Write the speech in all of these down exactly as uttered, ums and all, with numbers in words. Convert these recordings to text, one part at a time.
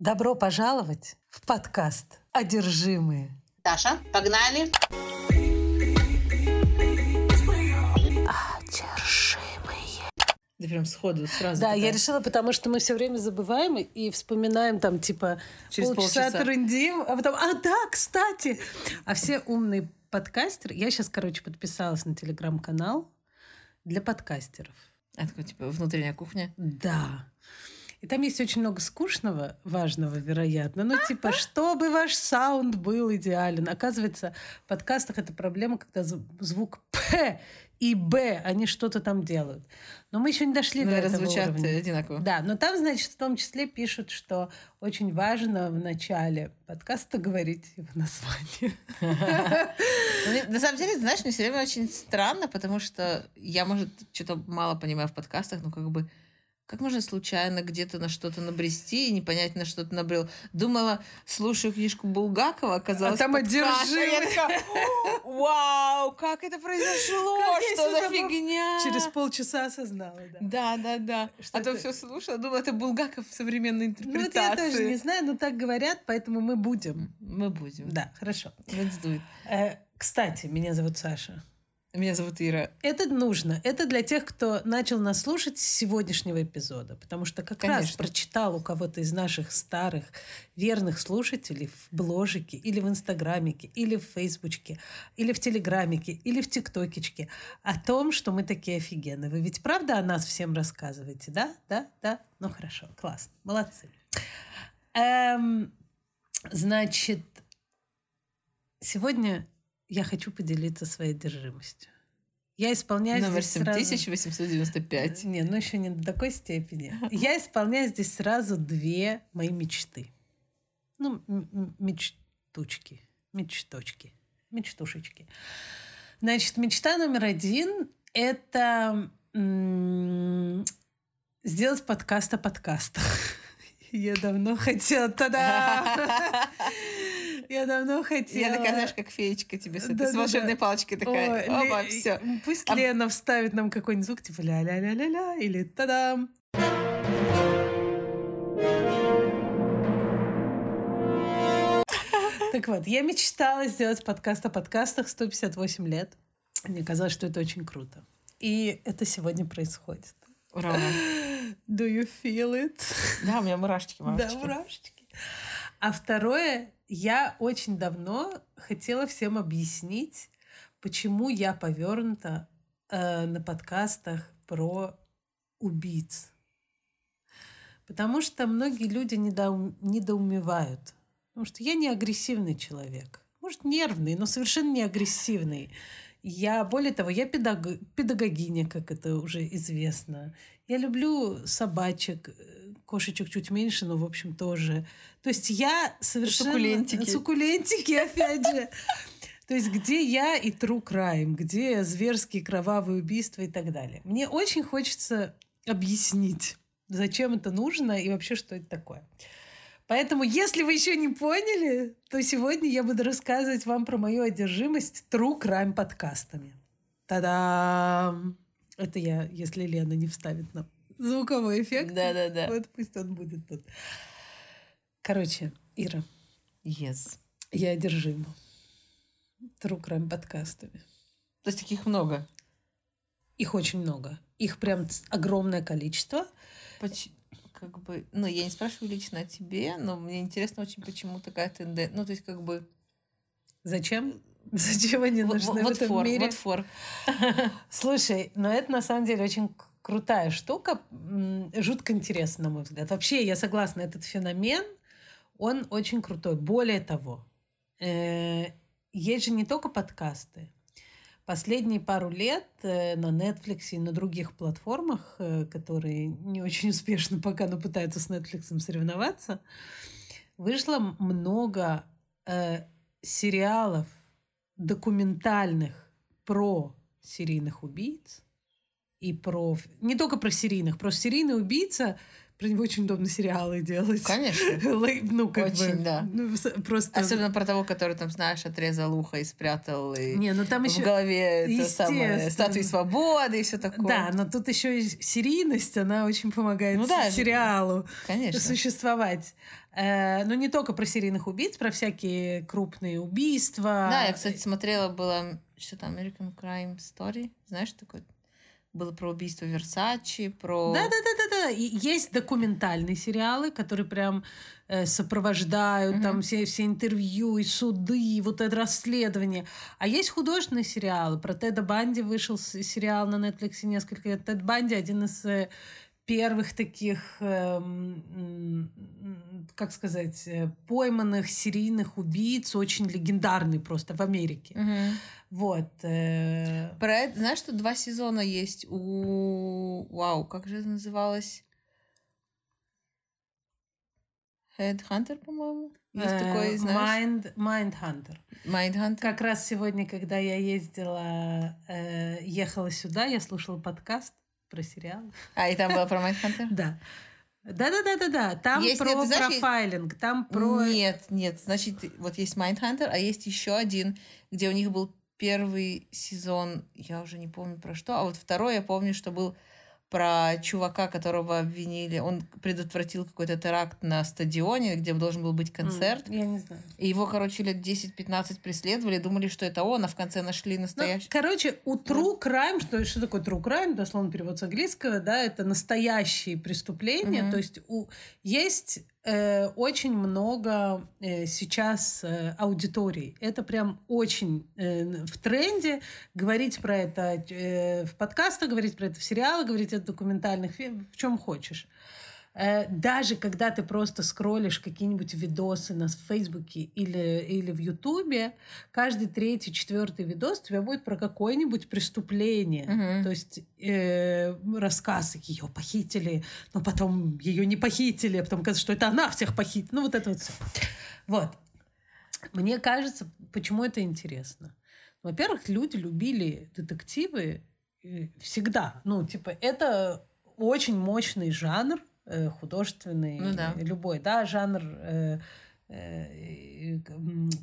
Добро пожаловать в подкаст «Одержимые». Даша, погнали! Да прям сходу сразу. Да, такая. Я решила, потому что мы все время забываем и вспоминаем там типа через полчаса, полчаса трындим, а потом, а да, кстати. А все умные подкастеры... Я сейчас, короче, подписалась на телеграм-канал для подкастеров. А такой типа внутренняя кухня? Да. И там есть очень много скучного, важного, вероятно. Ну, типа, чтобы ваш саунд был идеален. Оказывается, в подкастах это проблема, когда звук «п» и «б», они что-то там делают. Но мы еще не дошли ну, до этого уровня. Звучат одинаково. Да, но там, значит, в том числе пишут, что очень важно в начале подкаста говорить его название. На самом деле, знаешь, мне все время очень странно, потому что я, может, что-то мало понимаю в подкастах, но как бы... Как можно случайно где-то на что-то набрести и не понять, на что-то набрел? Думала, слушаю книжку Булгакова, оказалось... А там одержимый. Вау, как это произошло? Как что за фигня? Был... Через полчаса осознала, да. Да, да, да. Что а это... то все слушала, думала, это Булгаков в современной интерпретации. Ну, вот я тоже не знаю, но так говорят, поэтому мы будем. Мы будем. Да, хорошо. Let's do it. Э, кстати, меня зовут Саша. Меня зовут Ира. Это нужно. Это для тех, кто начал нас слушать с сегодняшнего эпизода. Потому что как Конечно. раз прочитал у кого-то из наших старых верных слушателей в бложике, или в инстаграмике, или в фейсбучке, или в телеграмике, или в тиктокичке о том, что мы такие офигенные. Вы ведь правда о нас всем рассказываете, да? Да? Да? Ну хорошо, классно. Молодцы. Эм, значит, сегодня... Я хочу поделиться своей одержимостью. Я исполняю Номер здесь сразу... семь тысяч восемьсот девяносто пять. Не, ну еще не до такой степени. Я исполняю здесь сразу две мои мечты. Ну, м- мечтучки. Мечточки. Мечтушечки. Значит, мечта номер один — это м- сделать подкаст о подкастах. Я давно хотела... Та-да! Я давно хотела... Я такая, знаешь, как феечка тебе с, да, этой, да, с волшебной, да, палочкой такая. О, опа, ле... все. Пусть а... Лена вставит нам какой-нибудь звук, типа ля-ля-ля-ля-ля или та-дам. Так вот, я мечтала сделать подкаст о подкастах сто пятьдесят восемь лет. Мне казалось, что это очень круто. И это сегодня происходит. Ура! Do you feel it? Да, у меня мурашечки, мурашечки. Да, мурашечки. А второе... Я очень давно хотела всем объяснить, почему я повёрнута э, на подкастах про убийц. Потому что многие люди недоум... недоумевают. Потому что я не агрессивный человек. Может, нервный, но совершенно не агрессивный. Я, более того, я педаг... педагогиня, как это уже известно. Я люблю собачек, кошечек чуть меньше, но, в общем, тоже. То есть я совершенно... Суккулентики. Суккулентики, опять же. То есть где я и true crime, где зверские кровавые убийства и так далее. Мне очень хочется объяснить, зачем это нужно и вообще, что это такое. Поэтому, если вы еще не поняли, то сегодня я буду рассказывать вам про мою одержимость true crime подкастами. Та-дам! Это я, если Лена не вставит нам звуковой эффект. Да-да-да. Вот пусть он будет тут. Короче, Ира. Yes. Я одержима true crime подкастами. То есть таких много? Их очень много. Их прям огромное количество. Почему? Как бы, ну, я не спрашиваю лично о тебе, но мне интересно очень, почему такая тенденция. Ну, то есть, как бы... Зачем? Зачем они нужны в этом мире? Вот фор. Слушай, но это, на самом деле, очень крутая штука. Жутко интересно, на мой взгляд. Вообще, я согласна, этот феномен, он очень крутой. Более того, есть же не только подкасты. Последние пару лет на Netflix и на других платформах, которые не очень успешно пока, но пытаются с Netflix соревноваться, вышло много э, сериалов документальных про серийных убийц и про... Не только про серийных, про серийный убийца... Про него очень удобно сериалы делать. Конечно. Ну, как очень, бы, да. Ну, просто... Особенно про того, который, там, знаешь, отрезал ухо и спрятал, и не, ну, там в еще... голове это самое, статуи свободы и все такое. Да, но тут еще и серийность, она очень помогает, ну, да, сериалу, конечно, существовать. Но не только про серийных убийц, про всякие крупные убийства. Да, я, кстати, смотрела, было что-то American Crime Story, знаешь, такое? Было про убийство Версачи, про... Да-да-да-да-да. Есть документальные сериалы, которые прям э, сопровождают mm-hmm. там все, все интервью и суды, и вот это расследование. А есть художественные сериалы. Про Теда Банди вышел сериал на Netflix несколько лет. Тед Банди один из э, первых таких, э, как сказать, пойманных серийных убийц, очень легендарный просто в Америке. Mm-hmm. Вот. Про это, знаешь, что два сезона есть у... Вау, как же это называлось? Headhunter, по-моему. Есть такой, знаешь... Mind, Mindhunter. Mindhunter. Как раз сегодня, когда я ездила, ехала сюда, я слушала подкаст про сериал. А, и там было про Mindhunter? Да. Да-да-да-да-да. Там есть, про нет, знаешь, профайлинг, там про... Нет, нет. Значит, вот есть Mindhunter, а есть еще один, где у них был первый сезон, я уже не помню про что, а вот второй я помню, что был про чувака, которого обвинили. Он предотвратил какой-то теракт на стадионе, где должен был быть концерт. Mm, я не знаю. И его, короче, лет десять-пятнадцать преследовали, думали, что это он, а в конце нашли настоящий... Ну, короче, у true crime, что, что такое true crime, дословно перевод с английского, да, это настоящие преступления, mm-hmm. то есть у, есть... очень много сейчас аудиторий. Это прям очень в тренде. Говорить про это в подкастах, говорить про это в сериалах, говорить это в документальных фильмах, в чем хочешь. Даже когда ты просто скроллишь какие-нибудь видосы на Фейсбуке или, или в Ютубе, каждый третий, четвертый видос у тебя будет про какое-нибудь преступление. Mm-hmm. То есть э, рассказ, ее похитили, но потом ее не похитили, а потом кажется, что это она всех похитила. Ну вот это вот все. Вот. Мне кажется, почему это интересно. Во-первых, люди любили детективы всегда. Ну типа это очень мощный жанр, художественный, ну, да. любой, да, жанр, э, э,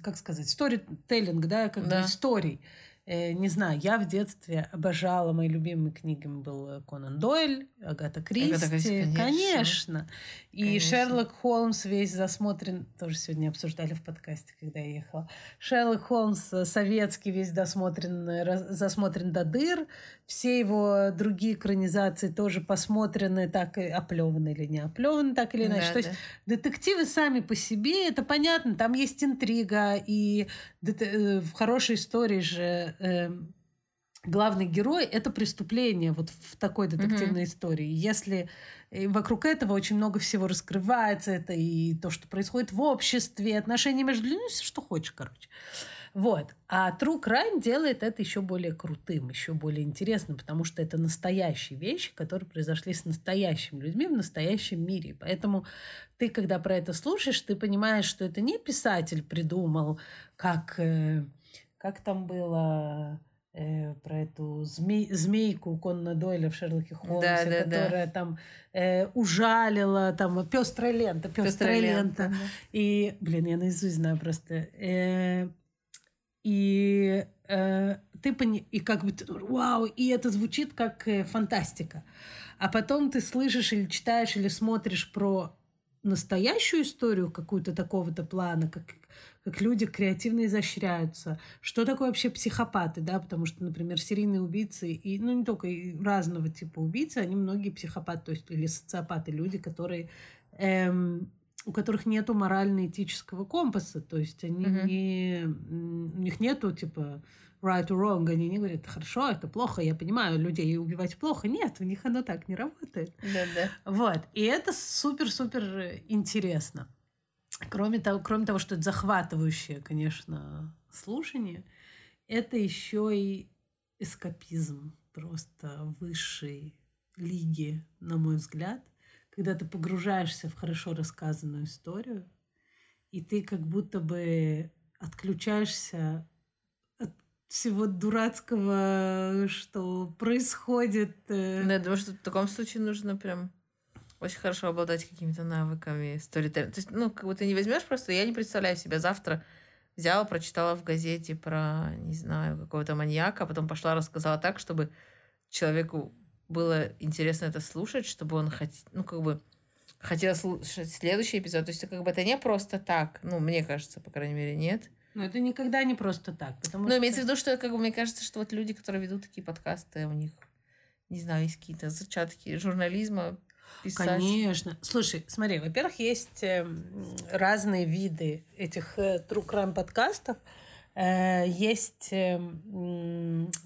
как сказать, сторителлинг, да, как да. бы историй. Э, не знаю, я в детстве обожала, мои любимые книги был Конан Дойль, Агата Кристи, Агата Кристи конечно. конечно. И конечно. Шерлок Холмс весь досмотрен, тоже сегодня обсуждали в подкасте, когда я ехала. Шерлок Холмс советский весь досмотрен, раз, засмотрен до дыр. Все его другие экранизации тоже посмотрены, так и оплёваны или не оплёваны, так или иначе. Да, То да. есть детективы сами по себе, это понятно, там есть интрига, и дет... в хорошей истории же э, главный герой — это преступление вот в такой детективной mm-hmm. истории. Если и вокруг этого очень много всего раскрывается, это и то, что происходит в обществе, отношения между людьми, ну, все, что хочешь, короче. Вот. А True Crime делает это еще более крутым, еще более интересным, потому что это настоящие вещи, которые произошли с настоящими людьми в настоящем мире. Поэтому ты, когда про это слушаешь, ты понимаешь, что это не писатель придумал, как, как там было... Э, про эту зме... змейку Конана Дойля в Шерлоке Холмсе, да, да, которая да. там э, ужалила, там пёстрая лента, пёстрая лента. лента. И, блин, я наизусть знаю просто. Э, и э, ты пони... и как бы вау, и это звучит как фантастика. А потом ты слышишь или читаешь, или смотришь про настоящую историю какую-то такого-то плана, как как люди креативно изощряются. Что такое вообще психопаты, да? Потому что, например, серийные убийцы, и, ну, не только и разного типа убийцы, они многие психопаты, то есть, или социопаты, люди, которые, эм, у которых нету морально-этического компаса, то есть они mm-hmm. не... У них нету, типа, right or wrong, они не говорят, хорошо, это плохо, я понимаю, людей убивать плохо. Нет, у них оно так не работает. Да-да. Вот. И это супер-супер интересно. Кроме того, кроме того, что это захватывающее, конечно, слушание, это еще и эскапизм просто высшей лиги, на мой взгляд, когда ты погружаешься в хорошо рассказанную историю, и ты как будто бы отключаешься от всего дурацкого, что происходит. Я думаю, что в таком случае нужно прям... Очень хорошо обладать какими-то навыками сторителлинга. То есть, ну, как бы ты не возьмешь просто, я не представляю себя завтра взяла, прочитала в газете про, не знаю, какого-то маньяка, а потом пошла, рассказала так, чтобы человеку было интересно это слушать, чтобы он хотел, ну, как бы хотела слушать следующий эпизод. То есть это как бы это не просто так. Ну, мне кажется, по крайней мере, нет. Но это никогда не просто так. Потому ну, что... имеется в виду, что как бы, мне кажется, что вот люди, которые ведут такие подкасты, у них, не знаю, есть какие-то зачатки журнализма, писать. Конечно. Слушай, смотри, во-первых, есть разные виды этих true crime подкастов. Есть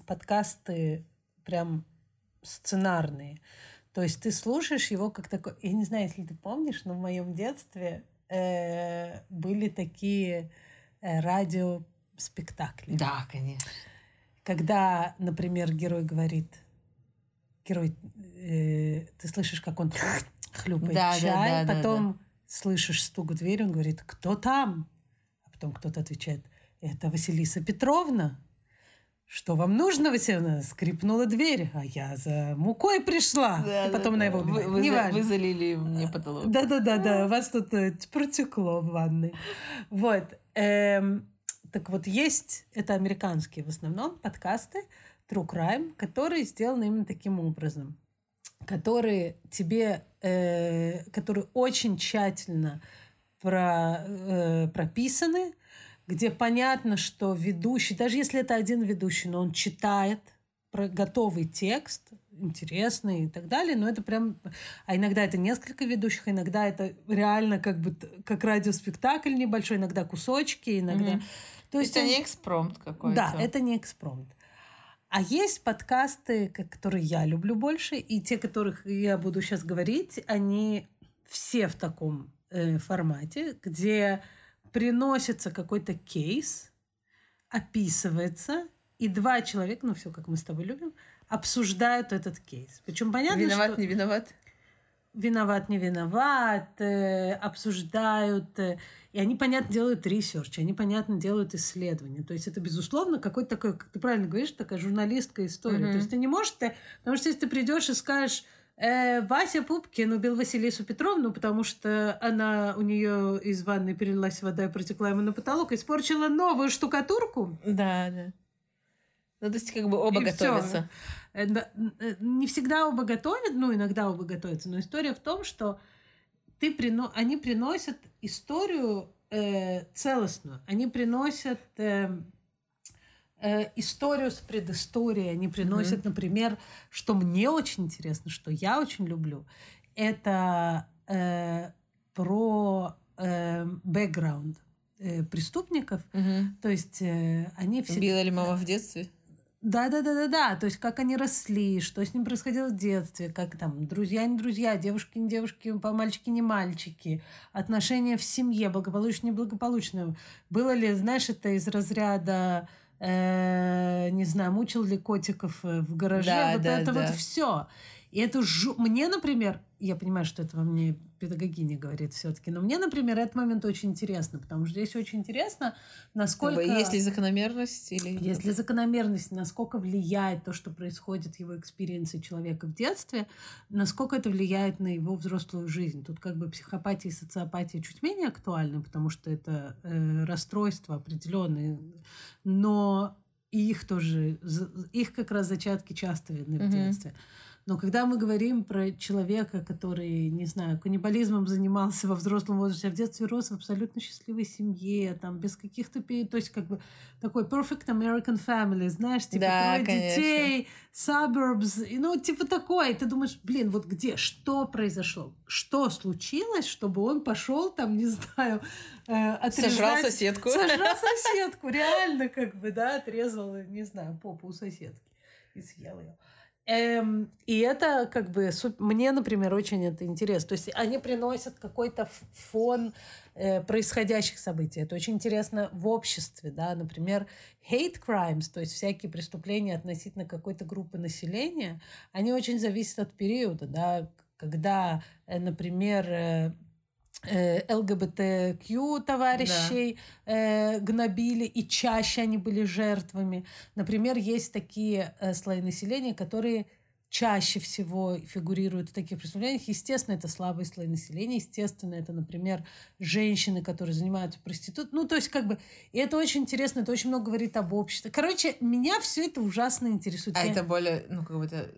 подкасты прям сценарные. То есть ты слушаешь его как такой... Я не знаю, если ты помнишь, но в моем детстве были такие радиоспектакли. Да, конечно. Когда, например, герой говорит... Герой, э, ты слышишь, как он хлюпает да, чай, да, да, потом да, да. слышишь стук в дверь, он говорит, кто там? А потом кто-то отвечает, это Василиса Петровна. Что вам нужно, Василина? Скрипнула дверь, а я за мукой пришла. Да, и потом да, она его убивает. Вы, вы, вы залили мне потолок. Да-да-да, у вас тут протекло в ванной. Вот. Эм, так вот, есть, это американские в основном подкасты, true crime, которые сделаны именно таким образом, которые тебе, э, которые очень тщательно про, э, прописаны, где понятно, что ведущий, даже если это один ведущий, но он читает про готовый текст, интересный и так далее, но это прям... А иногда это несколько ведущих, иногда это реально как бы как радиоспектакль небольшой, иногда кусочки, иногда... Mm-hmm. То есть это он... не экспромт какой-то. Да, это не экспромт. А есть подкасты, которые я люблю больше, и те, которых я буду сейчас говорить, они все в таком э, формате, где приносится какой-то кейс, описывается, и два человека, ну все, как мы с тобой любим, обсуждают этот кейс. Причем понятно, виноват, что... не виноват. Виноват, не виноват, э, обсуждают... Э, и они, понятно, делают ресерч, они, понятно, делают исследования. То есть это, безусловно, какой-то такой, как ты правильно говоришь, такая журналистская история. Mm-hmm. То есть ты не можешь... Ты, потому что если ты придешь и скажешь, э, Вася Пупкин убил Василису Петровну, потому что она у нее из ванной перелилась вода и протекла ему на потолок, испортила новую штукатурку. Да, да. Ну, то есть как бы оба и готовятся. Все. Не всегда оба готовят, ну, иногда оба готовятся, но история в том, что ты прино... они приносят историю э, целостную, они приносят э, э, историю с предысторией, они приносят, mm-hmm. например, что мне очень интересно, что я очень люблю, это э, про э, бэкграунд э, преступников, mm-hmm. то есть э, они все... Била ли мама в детстве? Да-да-да-да-да, то есть как они росли, что с ним происходило в детстве, как там друзья не друзья, девушки не девушки, мальчики не мальчики, отношения в семье, благополучно неблагополучно. Было ли, знаешь, это из разряда, э, не знаю, мучил ли котиков в гараже, да, вот да, это да. вот все. И это ж... мне, например, я понимаю, что это во мне педагогиня говорит все-таки, но мне, например, этот момент очень интересно, потому что здесь очень интересно, насколько... Есть ли закономерность? Или... Есть ли закономерность, насколько влияет то, что происходит в его экспириенсе человека в детстве, насколько это влияет на его взрослую жизнь. Тут как бы психопатия и социопатия чуть менее актуальны, потому что это э, расстройства определенные, но и их тоже, их как раз зачатки часто видны mm-hmm. в детстве. Но когда мы говорим про человека, который, не знаю, каннибализмом занимался во взрослом возрасте, а в детстве рос в абсолютно счастливой семье, там, без каких-то... То есть, как бы, такой perfect American family, знаешь, типа, да, трое конечно. Детей, suburbs, и, ну, типа, такое. И ты думаешь, блин, вот где, что произошло? Что случилось, чтобы он пошел там, не знаю, э, отрезать... Сожрал соседку. Сожрал соседку, реально, как бы, да, отрезал, не знаю, попу у соседки и съел ее. Эм, и это как бы... Мне, например, очень это интересно. То есть они приносят какой-то фон э, происходящих событий. Это очень интересно в обществе. Да? Например, hate crimes, то есть всякие преступления относительно какой-то группы населения, они очень зависят от периода. Да? Когда, э, например... Э, эл гэ бэ тэ кью товарищей да. э, гнобили, и чаще они были жертвами. Например, есть такие э, слои населения, которые чаще всего фигурируют в таких преступлениях. Естественно, это слабые слои населения. Естественно, это, например, женщины, которые занимаются проституцией. Ну, то есть, как бы, и это очень интересно, это очень много говорит об обществе. Короче, меня все это ужасно интересует. А я... это более, ну, как будто...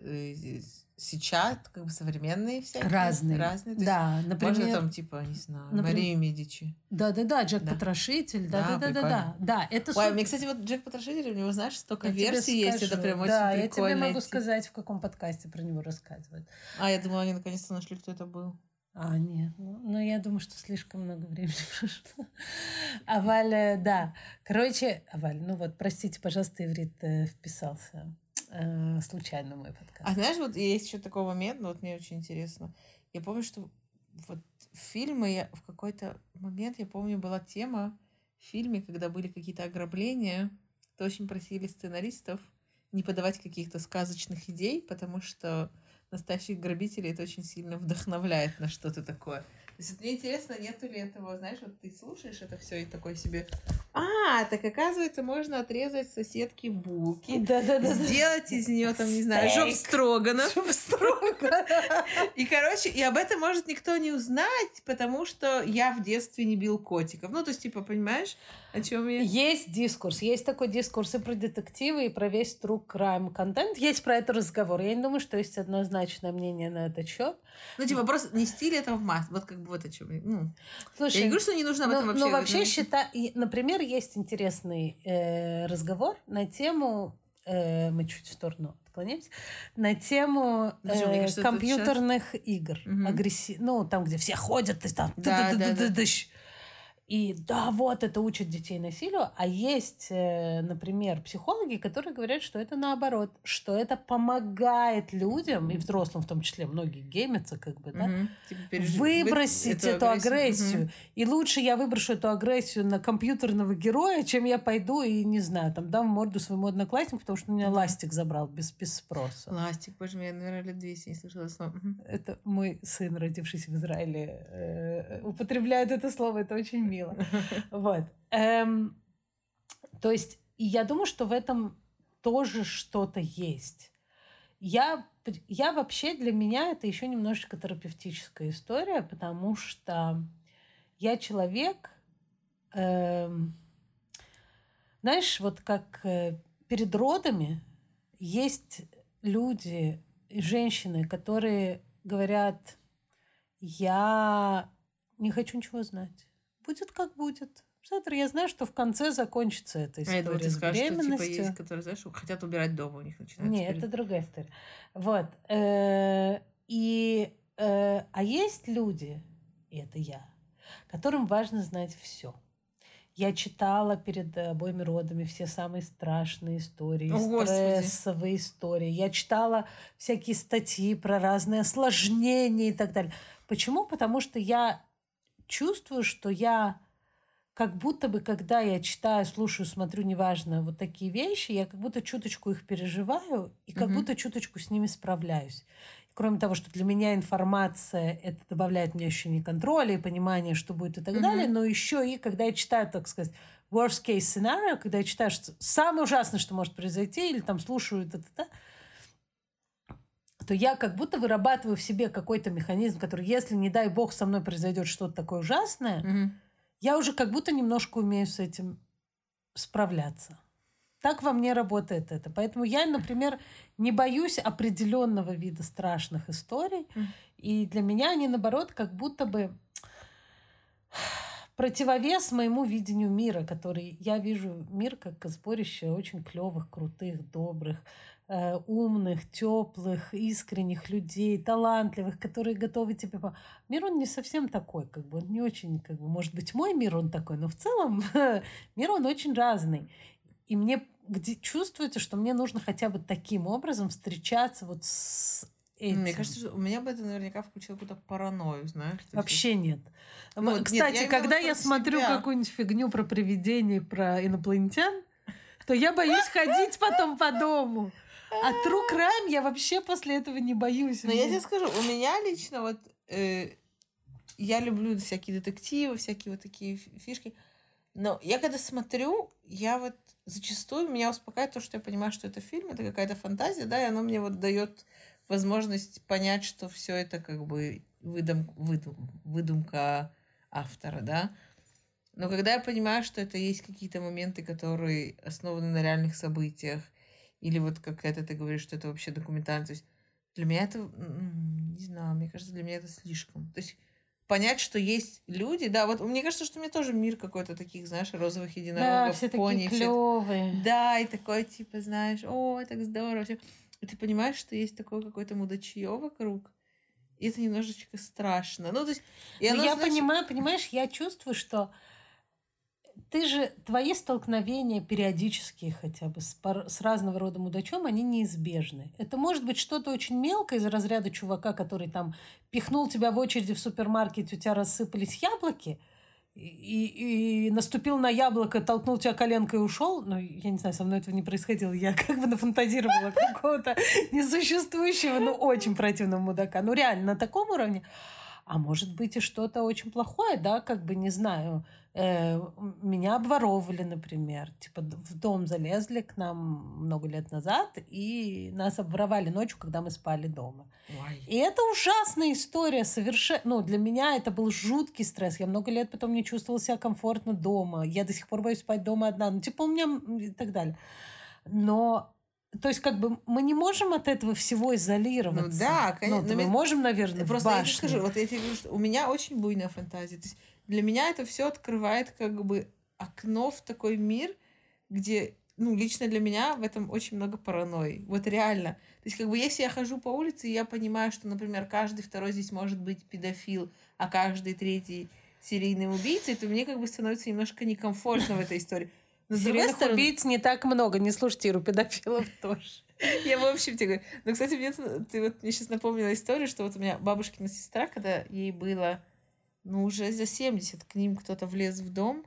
сейчас как бы современные всякие. Разные. Разные. Да, есть, например... Можно там, типа, не знаю, например... Мария Медичи. Да-да-да, Джек да. Потрошитель. Да-да-да-да. Да, это... Ой, су... мне, кстати, вот Джек Потрошитель, у него, знаешь, столько я версий есть, это прям да, очень прикольно. Да, я тебе могу сказать, в каком подкасте про него рассказывают. А, я думала, они наконец-то нашли, кто это был. А, нет. Ну, ну, я думаю, что слишком много времени прошло. А Валя, да. Короче, а Валя, ну вот, простите, пожалуйста, иврит э, вписался э, случайно в мой подкаст. А знаешь, вот есть еще такой момент, но вот мне очень интересно. Я помню, что вот фильмы, я, в какой-то момент, я помню, была тема в фильме, когда были какие-то ограбления, то очень просили сценаристов не подавать каких-то сказочных идей, потому что настоящих грабителей это очень сильно вдохновляет на что-то такое. То есть вот мне интересно, нету ли этого, знаешь, вот ты слушаешь это все и такой себе: а, так оказывается, можно отрезать соседке булки, да-да-да, сделать из нее там, не знаю, шоп-строганов. И, короче, и об этом может никто не узнать, потому что я в детстве не бил котиков. Ну, то есть, типа, понимаешь, о чем я? Есть дискурс, есть такой дискурс и про детективы, и про весь true crime контент. Есть про это разговор. Я не думаю, что есть однозначное мнение на этот счет. Ну, типа, просто нести ли это в масс. Вот как бы вот о чем я. Ну, слушай, я не говорю, что не нужно об этом но, вообще. Ну, вообще, но... считаю, например, есть интересный э, разговор на тему, э, мы чуть в сторону отклоняемся, на тему э, Почему, мне кажется, компьютерных игр. Угу. Агрессив... Ну, там, где все ходят, и там... Да, да, да, да. И да, вот это учит детей насилию. А есть, э, например, психологи, которые говорят, что это наоборот, что это помогает людям, mm-hmm. и взрослым в том числе, многие геймятся, как бы, да, mm-hmm. типа, переж... выбросить эту, эту агрессию. агрессию. Mm-hmm. И лучше я выброшу эту агрессию на компьютерного героя, чем я пойду и, не знаю, там, дам морду своему однокласснику, потому что у меня mm-hmm. ластик забрал без, без спроса. Ластик, боже мой, я, наверное, лет двести не слышала слово. Mm-hmm. Это мой сын, родившийся в Израиле, э, употребляет это слово, это очень мило. Вот. Эм, то есть, я думаю, что в этом тоже что-то есть. Я, я вообще, для меня это еще немножечко терапевтическая история, потому что я человек, эм, знаешь, вот как перед родами есть люди, женщины, которые говорят: я не хочу ничего знать. Будет как будет. Завтра я знаю, что в конце закончится эта история. А я думаю, с скажешь, беременностью. Что, типа, есть, которые, знаешь, хотят убирать дома, у них начинается. Нет, перед... это другая история. Вот. И, а есть люди, и это я, которым важно знать все. Я читала перед обоими родами все самые страшные истории, О, стрессовые Господи. истории. Я читала всякие статьи про разные осложнения и так далее. Почему? Потому что я чувствую, что я как будто бы, когда я читаю, слушаю, смотрю, неважно, вот такие вещи, я как будто чуточку их переживаю и как [S2] Mm-hmm. [S1] Будто чуточку с ними справляюсь. И кроме того, что для меня информация, это добавляет мне ощущение контроля и понимание, что будет и так [S2] Mm-hmm. [S1] Далее, но еще и когда я читаю, так сказать, worst case scenario, когда я читаю, что самое ужасное, что может произойти, или там слушаю это-то-то, то я как будто вырабатываю в себе какой-то механизм, который, если, не дай бог, со мной произойдет что-то такое ужасное, mm-hmm. я уже как будто немножко умею с этим справляться. Так во мне работает это. Поэтому я, например, не боюсь определенного вида страшных историй. Mm-hmm. И для меня они, наоборот, как будто бы противовес моему видению мира, который я вижу мир как сборище очень клевых, крутых, добрых, умных, теплых, искренних людей, талантливых, которые готовы тебе помочь. Мир, он не совсем такой, как бы, он не очень, как бы, может быть, мой мир, он такой, но в целом мир, он очень разный. И мне где, чувствуется, что мне нужно хотя бы таким образом встречаться вот с этим. Мне кажется, что у меня бы это наверняка включило какую-то паранойю, знаешь? Вообще есть... нет. Ну, кстати, нет, я когда я смотрю себя. какую-нибудь фигню про привидений, про инопланетян, то я боюсь ходить потом по дому. А true crime я вообще после этого не боюсь. Но я тебе скажу, у меня лично вот... Э, я люблю всякие детективы, всякие вот такие фишки. Но я когда смотрю, я вот зачастую... Меня успокаивает то, что я понимаю, что это фильм, это какая-то фантазия, да, и оно мне вот дает возможность понять, что все это как бы выдум, выдум, выдумка автора, да. Но когда я понимаю, что это есть какие-то моменты, которые основаны на реальных событиях, или вот как это ты говоришь, что это вообще документально. То есть Для меня это, не знаю, мне кажется, для меня это слишком. То есть понять, что есть люди, да, вот мне кажется, что у меня тоже мир какой-то таких, знаешь, розовых единорогов. Да, все пони, такие клёвые. Все... Да, и такой, типа, знаешь, о, так здорово. И ты понимаешь, что есть такое какое-то мудачьё вокруг, и это немножечко страшно. Ну, то есть... И оно, я знаешь... понимаю, понимаешь, я чувствую, что ты же, твои столкновения периодические хотя бы с, пар... с разного рода мудачом, они неизбежны. Это может быть что-то очень мелкое из разряда чувака, который там пихнул тебя в очереди в супермаркете, у тебя рассыпались яблоки, и, и наступил на яблоко, толкнул тебя коленкой и ушел. Но я не знаю, со мной этого не происходило. Я как бы нафантазировала какого-то несуществующего, ну, очень противного мудака. Ну, реально, на таком уровне. А может быть и что-то очень плохое, да, как бы, не знаю, э, меня обворовывали, например. Типа в дом залезли к нам много лет назад, и нас обворовали ночью, когда мы спали дома. Ой. И это ужасная история совершенно. Ну, для меня это был жуткий стресс. Я много лет потом не чувствовала себя комфортно дома. Я до сих пор боюсь спать дома одна. Ну, типа у меня... и так далее. Но... То есть, как бы, мы не можем от этого всего изолироваться. Ну да, конечно. Ну, мы мне... можем, наверное, просто в башне. Я тебе скажу, вот я тебе говорю, что у меня очень буйная фантазия. То есть для меня это все открывает, как бы, окно в такой мир, где, ну, лично для меня в этом очень много паранойи. Вот реально. То есть, как бы, если я хожу по улице, и я понимаю, что, например, каждый второй здесь может быть педофил, а каждый третий серийный убийца, то мне, как бы, становится немножко некомфортно в этой истории. Но, с другой стороны, убийц не так много. Не слушайте Иру, педофилов тоже. Я, в общем, тебе говорю. Ну, кстати, мне, ты вот мне сейчас напомнила историю, что вот у меня бабушкина сестра, когда ей было, ну, уже за семьдесят, к ним кто-то влез в дом,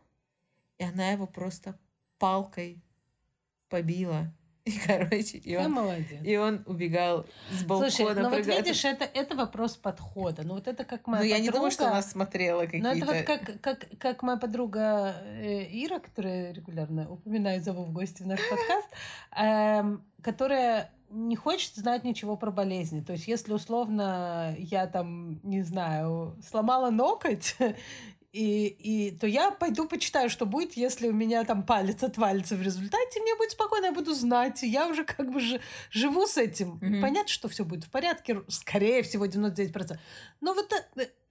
и она его просто палкой побила. И, короче, и он, и он убегал с балкона. Слушай, ну вот видишь, это, это вопрос подхода. Ну вот это как моя подруга... Ну я не думаю, что она смотрела какие-то... Ну это вот как, как, как моя подруга Ира, которая регулярно упоминаю, зову в гости в наш подкаст, эм, которая не хочет знать ничего про болезни. То есть если, условно, я там, не знаю, сломала ноготь... И, и то я пойду почитаю, что будет, если у меня там палец отвалится в результате, мне будет спокойно, я буду знать, я уже как бы ж, живу с этим. Mm-hmm. Понятно, что все будет в порядке, скорее всего, девяносто девять процентов. Но вот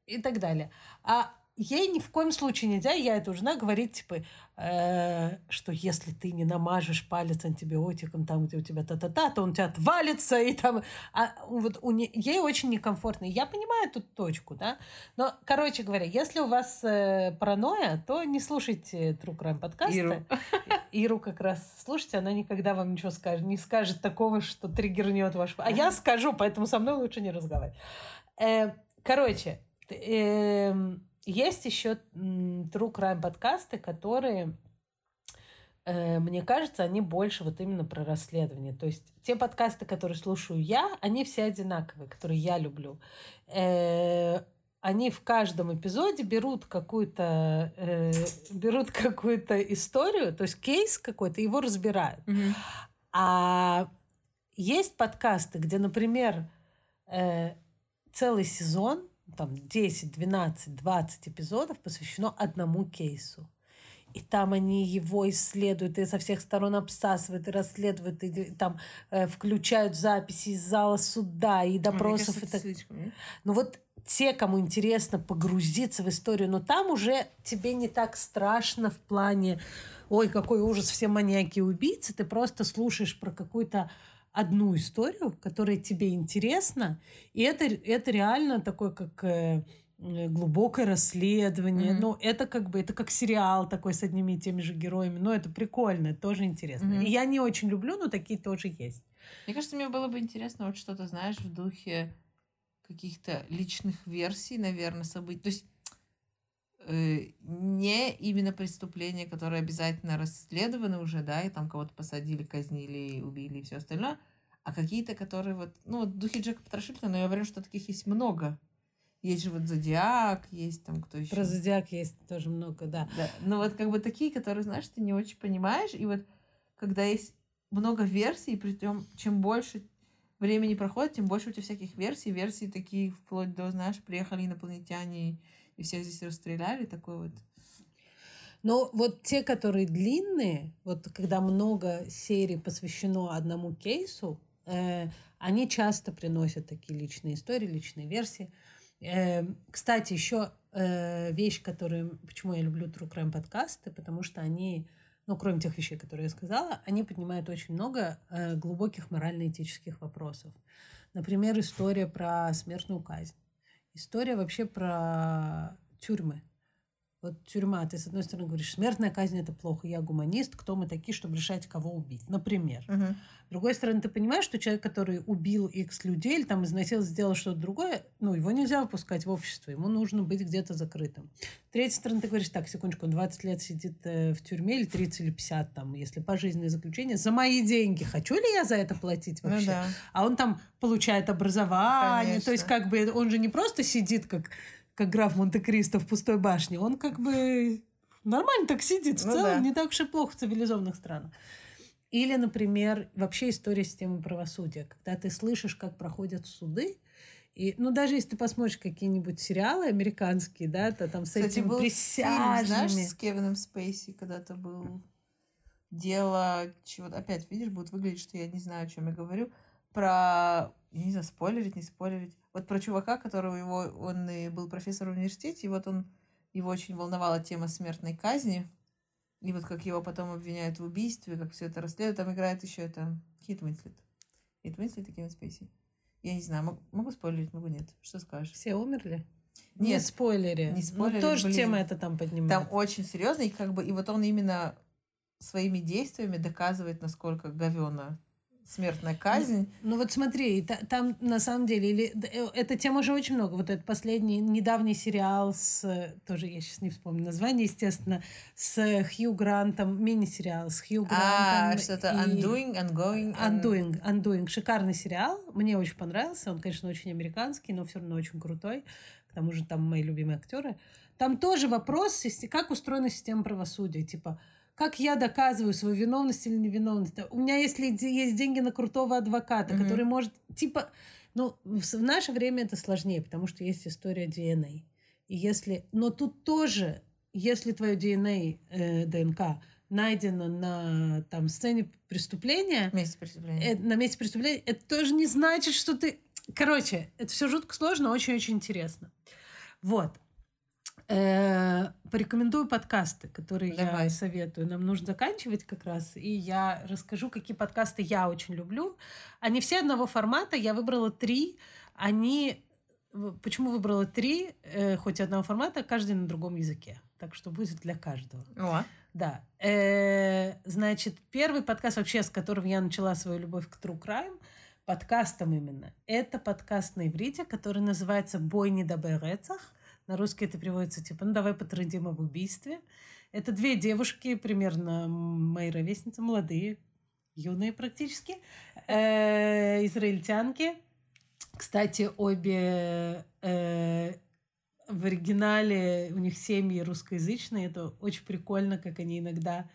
и так далее. А ей ни в коем случае нельзя, я это уже знаю, говорить, типа, э, что если ты не намажешь палец антибиотиком там, где у тебя та-та-та, то он у тебя отвалится, и там... А вот у не... ей очень некомфортно. Я понимаю эту точку, да? Но, короче говоря, если у вас э, паранойя, то не слушайте True Crime подкасты. Иру. Иру как раз слушайте, она никогда вам ничего скажет, не скажет такого, что триггернет вашу... А я скажу, поэтому со мной лучше не разговаривать. Э, короче... Э, Есть еще True Crime подкасты, которые, э, мне кажется, они больше вот именно про расследование. То есть те подкасты, которые слушаю я, они все одинаковые, которые я люблю. Э, они в каждом эпизоде берут какую-то, э, берут какую-то историю, то есть кейс какой-то, его разбирают. Mm-hmm. А есть подкасты, где, например, э, целый сезон, там десять, двенадцать, двадцать эпизодов посвящено одному кейсу. И там они его исследуют, и со всех сторон обсасывают, и расследуют, и, и там э, включают записи из зала суда, и допросов. Мне кажется, и так... Ну вот те, кому интересно погрузиться в историю, но там уже тебе не так страшно в плане «Ой, какой ужас, все маньяки и убийцы». Ты просто слушаешь про какую-то одну историю, которая тебе интересна, и это, это реально такое, как э, глубокое расследование. Mm-hmm. Ну, это как бы, это как сериал такой с одними и теми же героями. Но это прикольно, это тоже интересно. Mm-hmm. И я не очень люблю, но такие тоже есть. Мне кажется, мне было бы интересно вот что-то, знаешь, в духе каких-то личных версий, наверное, событий. То есть э, не именно преступления, которые обязательно расследованы уже, да, и там кого-то посадили, казнили, убили и все остальное, а какие-то, которые вот... Ну, в духе Джека Потрошителя, но я уверена, что таких есть много. Есть же вот «Зодиак», есть там кто еще. Про «Зодиак» есть тоже много, да. Да. Но вот как бы такие, которые, знаешь, ты не очень понимаешь. И вот когда есть много версий, притом чем больше времени проходит, тем больше у тебя всяких версий. Версии такие вплоть до, знаешь, приехали инопланетяне и всех здесь расстреляли. Такой вот... Но вот те, которые длинные, вот когда много серий посвящено одному кейсу, Они часто приносят такие личные истории, личные версии. Э, кстати, еще э, вещь, которую, почему я люблю True Crime подкасты, потому что они, ну, кроме тех вещей, которые я сказала, они поднимают очень много э, глубоких морально-этических вопросов. Например, история про смертную казнь. История вообще про тюрьмы. Вот тюрьма, ты, с одной стороны, говоришь, смертная казнь – это плохо, я гуманист, кто мы такие, чтобы решать, кого убить, например. Uh-huh. С другой стороны, ты понимаешь, что человек, который убил X людей, там, изнасиловал, сделал что-то другое, ну, его нельзя выпускать в общество, ему нужно быть где-то закрытым. С третьей стороны, ты говоришь, так, секундочку, он двадцать лет сидит в тюрьме, или тридцать, или пятьдесят, там, если пожизненное заключение, за мои деньги, хочу ли я за это платить вообще? Ну, да. А он там получает образование, конечно. То есть, как бы, он же не просто сидит, как... как граф Монте-Кристо в пустой башне, он как бы нормально так сидит. В ну целом да. Не так уж и плохо в цивилизованных странах. Или, например, вообще история системы правосудия. Когда ты слышишь, как проходят суды, и, ну, даже если ты посмотришь какие-нибудь сериалы американские, да, то там с Кстати, этими присяжными... Кстати, был фильм, знаешь, с Кевином Спейси когда-то был. Дело чего-то... Опять, видишь, будет выглядеть, что я не знаю, о чем я говорю. Про... Я не знаю, спойлерить, не спойлерить. Вот про чувака, которого его, он и был профессор в университете, и вот он, его очень волновала тема смертной казни. И вот как его потом обвиняют в убийстве, как все это расследует. Там играет еще это Кейт Уинслет. Кейт Уинслет и Кевин Спейси. Я не знаю, могу, могу спойлерить, могу нет. Что скажешь? Все умерли? Нет. Не спойлери. Не спойлери. Ну, тоже блин. Тема это там поднимает. Там очень серьезно, и как бы, и вот он именно своими действиями доказывает, насколько говёно смертная казнь. Ну, ну вот смотри, та, там на самом деле, или, эта тема уже очень много. Вот этот последний, недавний сериал с, тоже я сейчас не вспомню название, естественно, с Хью Грантом, мини-сериал с Хью Грантом. А, что-то Undoing, Ungoing. Un... Undoing, Undoing. Шикарный сериал. Мне очень понравился. Он, конечно, очень американский, но все равно очень крутой. К тому же там мои любимые актеры. Там тоже вопрос, как устроена система правосудия. Типа, как я доказываю свою виновность или невиновность? У меня если есть деньги на крутого адвоката, mm-hmm. который может... Типа... Ну, в наше время это сложнее, потому что есть история ди эн эй. И если... Но тут тоже, если твое ди эн эй, э, ДНК найдено на там, сцене преступления... Месте преступления. Э, на месте преступления. Это тоже не значит, что ты... Короче, это все жутко сложно, очень-очень интересно. Вот. Э-э, порекомендую подкасты, которые Давай. Я советую. Нам нужно заканчивать как раз. И я расскажу, какие подкасты я очень люблю. Они все одного формата. Я выбрала три. Они... Почему выбрала три, э, хоть одного формата, каждый на другом языке. Так что будет для каждого. О. Да. Э-э, значит, первый подкаст вообще, с которым я начала свою любовь к True Crime, подкастом именно, это подкаст на иврите, который называется «Бой не дабы рецах». На русский это переводится типа «Ну, давай потрындим об убийстве». Это две девушки, примерно мои ровесницы, молодые, юные практически, э, израильтянки. Кстати, обе э, в оригинале, у них семьи русскоязычные. Это очень прикольно, как они иногда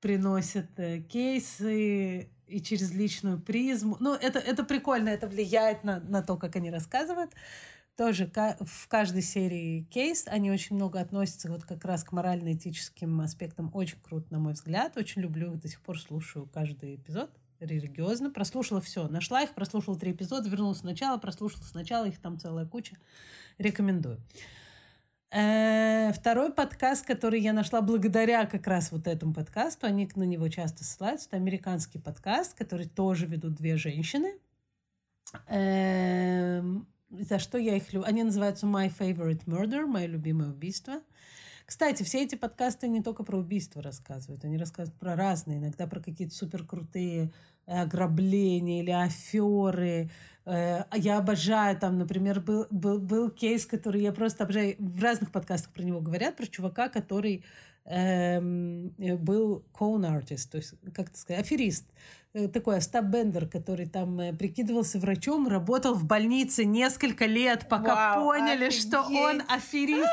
приносят кейсы и через личную призму. Ну, это, это прикольно, это влияет на, на то, как они рассказывают. Тоже в каждой серии кейс, они очень много относятся вот как раз к морально-этическим аспектам. Очень круто, на мой взгляд. Очень люблю, до сих пор слушаю каждый эпизод религиозно. Прослушала все. Нашла их, прослушала три эпизода, вернулась сначала, прослушала сначала, их там целая куча. Рекомендую. Второй подкаст, который я нашла благодаря как раз вот этому подкасту, они на него часто ссылаются, это американский подкаст, который тоже ведут две женщины. За что я их люблю? Они называются My Favorite Murder, «Мое любимое убийство». Кстати, все эти подкасты не только про убийства рассказывают, они рассказывают про разные, иногда про какие-то суперкрутые ограбления или аферы. Я обожаю, там, например, был, был, был кейс, который я просто обожаю, в разных подкастах про него говорят, про чувака, который эм, был con-artist, то есть, как это сказать, аферист. Такой Остап Бендер, который там прикидывался врачом, работал в больнице несколько лет, пока Вау, поняли, офигеть. Что он аферист.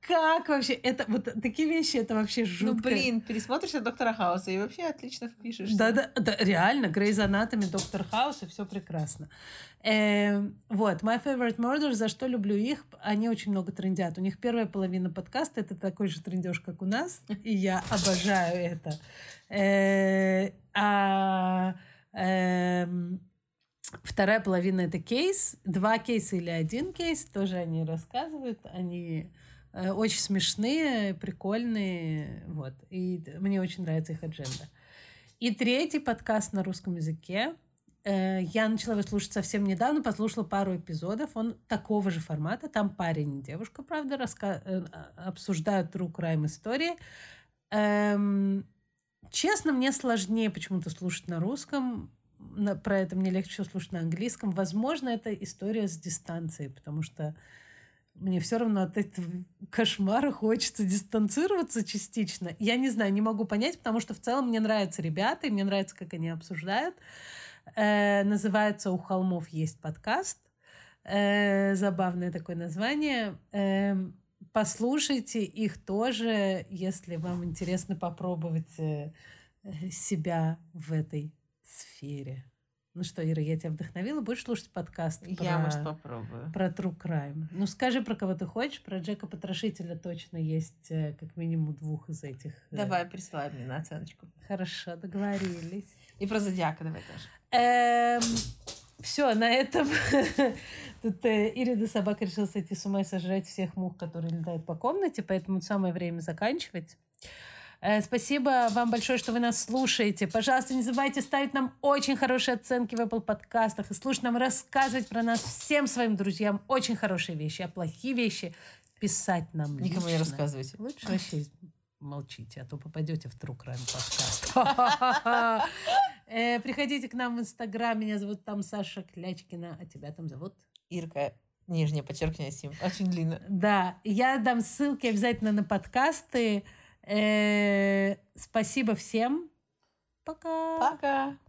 Как вообще? Это вот такие вещи, это вообще жутко. Ну, блин, пересмотришься «Доктора Хауса» и вообще отлично впишешься. Да-да, реально, «Grey's Anatomy», «Доктор Хаус», и все прекрасно. Эм, вот, «My Favorite Murder», за что люблю их, они очень много трындят. У них первая половина подкаста — это такой же трындёж, как у нас, и я обожаю это. Э, а, э, Вторая половина — это кейс. Два кейса или один кейс. Тоже они рассказывают. Они э, очень смешные, прикольные. Вот. И мне очень нравится их адженда. И третий подкаст на русском языке. Э, я начала его слушать совсем недавно. Послушала пару эпизодов. Он такого же формата. Там парень и девушка, правда, раска- э, обсуждают true crime истории. Эм, честно, мне сложнее почему-то слушать на русском. На, про это мне легче всего слушать на английском. Возможно, это история с дистанцией, потому что мне все равно от этого кошмара хочется дистанцироваться частично. Я не знаю, не могу понять, потому что в целом мне нравятся ребята, и мне нравится, как они обсуждают. Э, называется «У холмов есть подкаст». Э, забавное такое название. Э, послушайте их тоже, если вам интересно попробовать э, себя в этой сфере. Ну что, Ира, я тебя вдохновила. Будешь слушать подкаст про... Я, может, попробую. Про true crime. Ну, скажи, про кого ты хочешь. Про Джека Потрошителя точно есть как минимум двух из этих. Давай, присылай мне на оценочку. Хорошо, договорились. И про Зодиака давай тоже. Все, на этом. Тут Ирида собака решила сойти с ума и сожрать всех мух, которые летают по комнате, поэтому самое время заканчивать. Спасибо вам большое, что вы нас слушаете. Пожалуйста, не забывайте ставить нам очень хорошие оценки в Apple подкастах и слушать нам, рассказывать про нас всем своим друзьям очень хорошие вещи, а плохие вещи писать нам лично. Никому не рассказывайте. Лучше вообще молчите, а то попадете в true crime подкаст. Приходите к нам в Инстаграм. Меня зовут там Саша Клячкина, а тебя там зовут? Ирка. Нижнее подчеркивание Сим. Очень длинно. Да. Я дам ссылки обязательно на подкасты. Спасибо всем. Пока. Пока.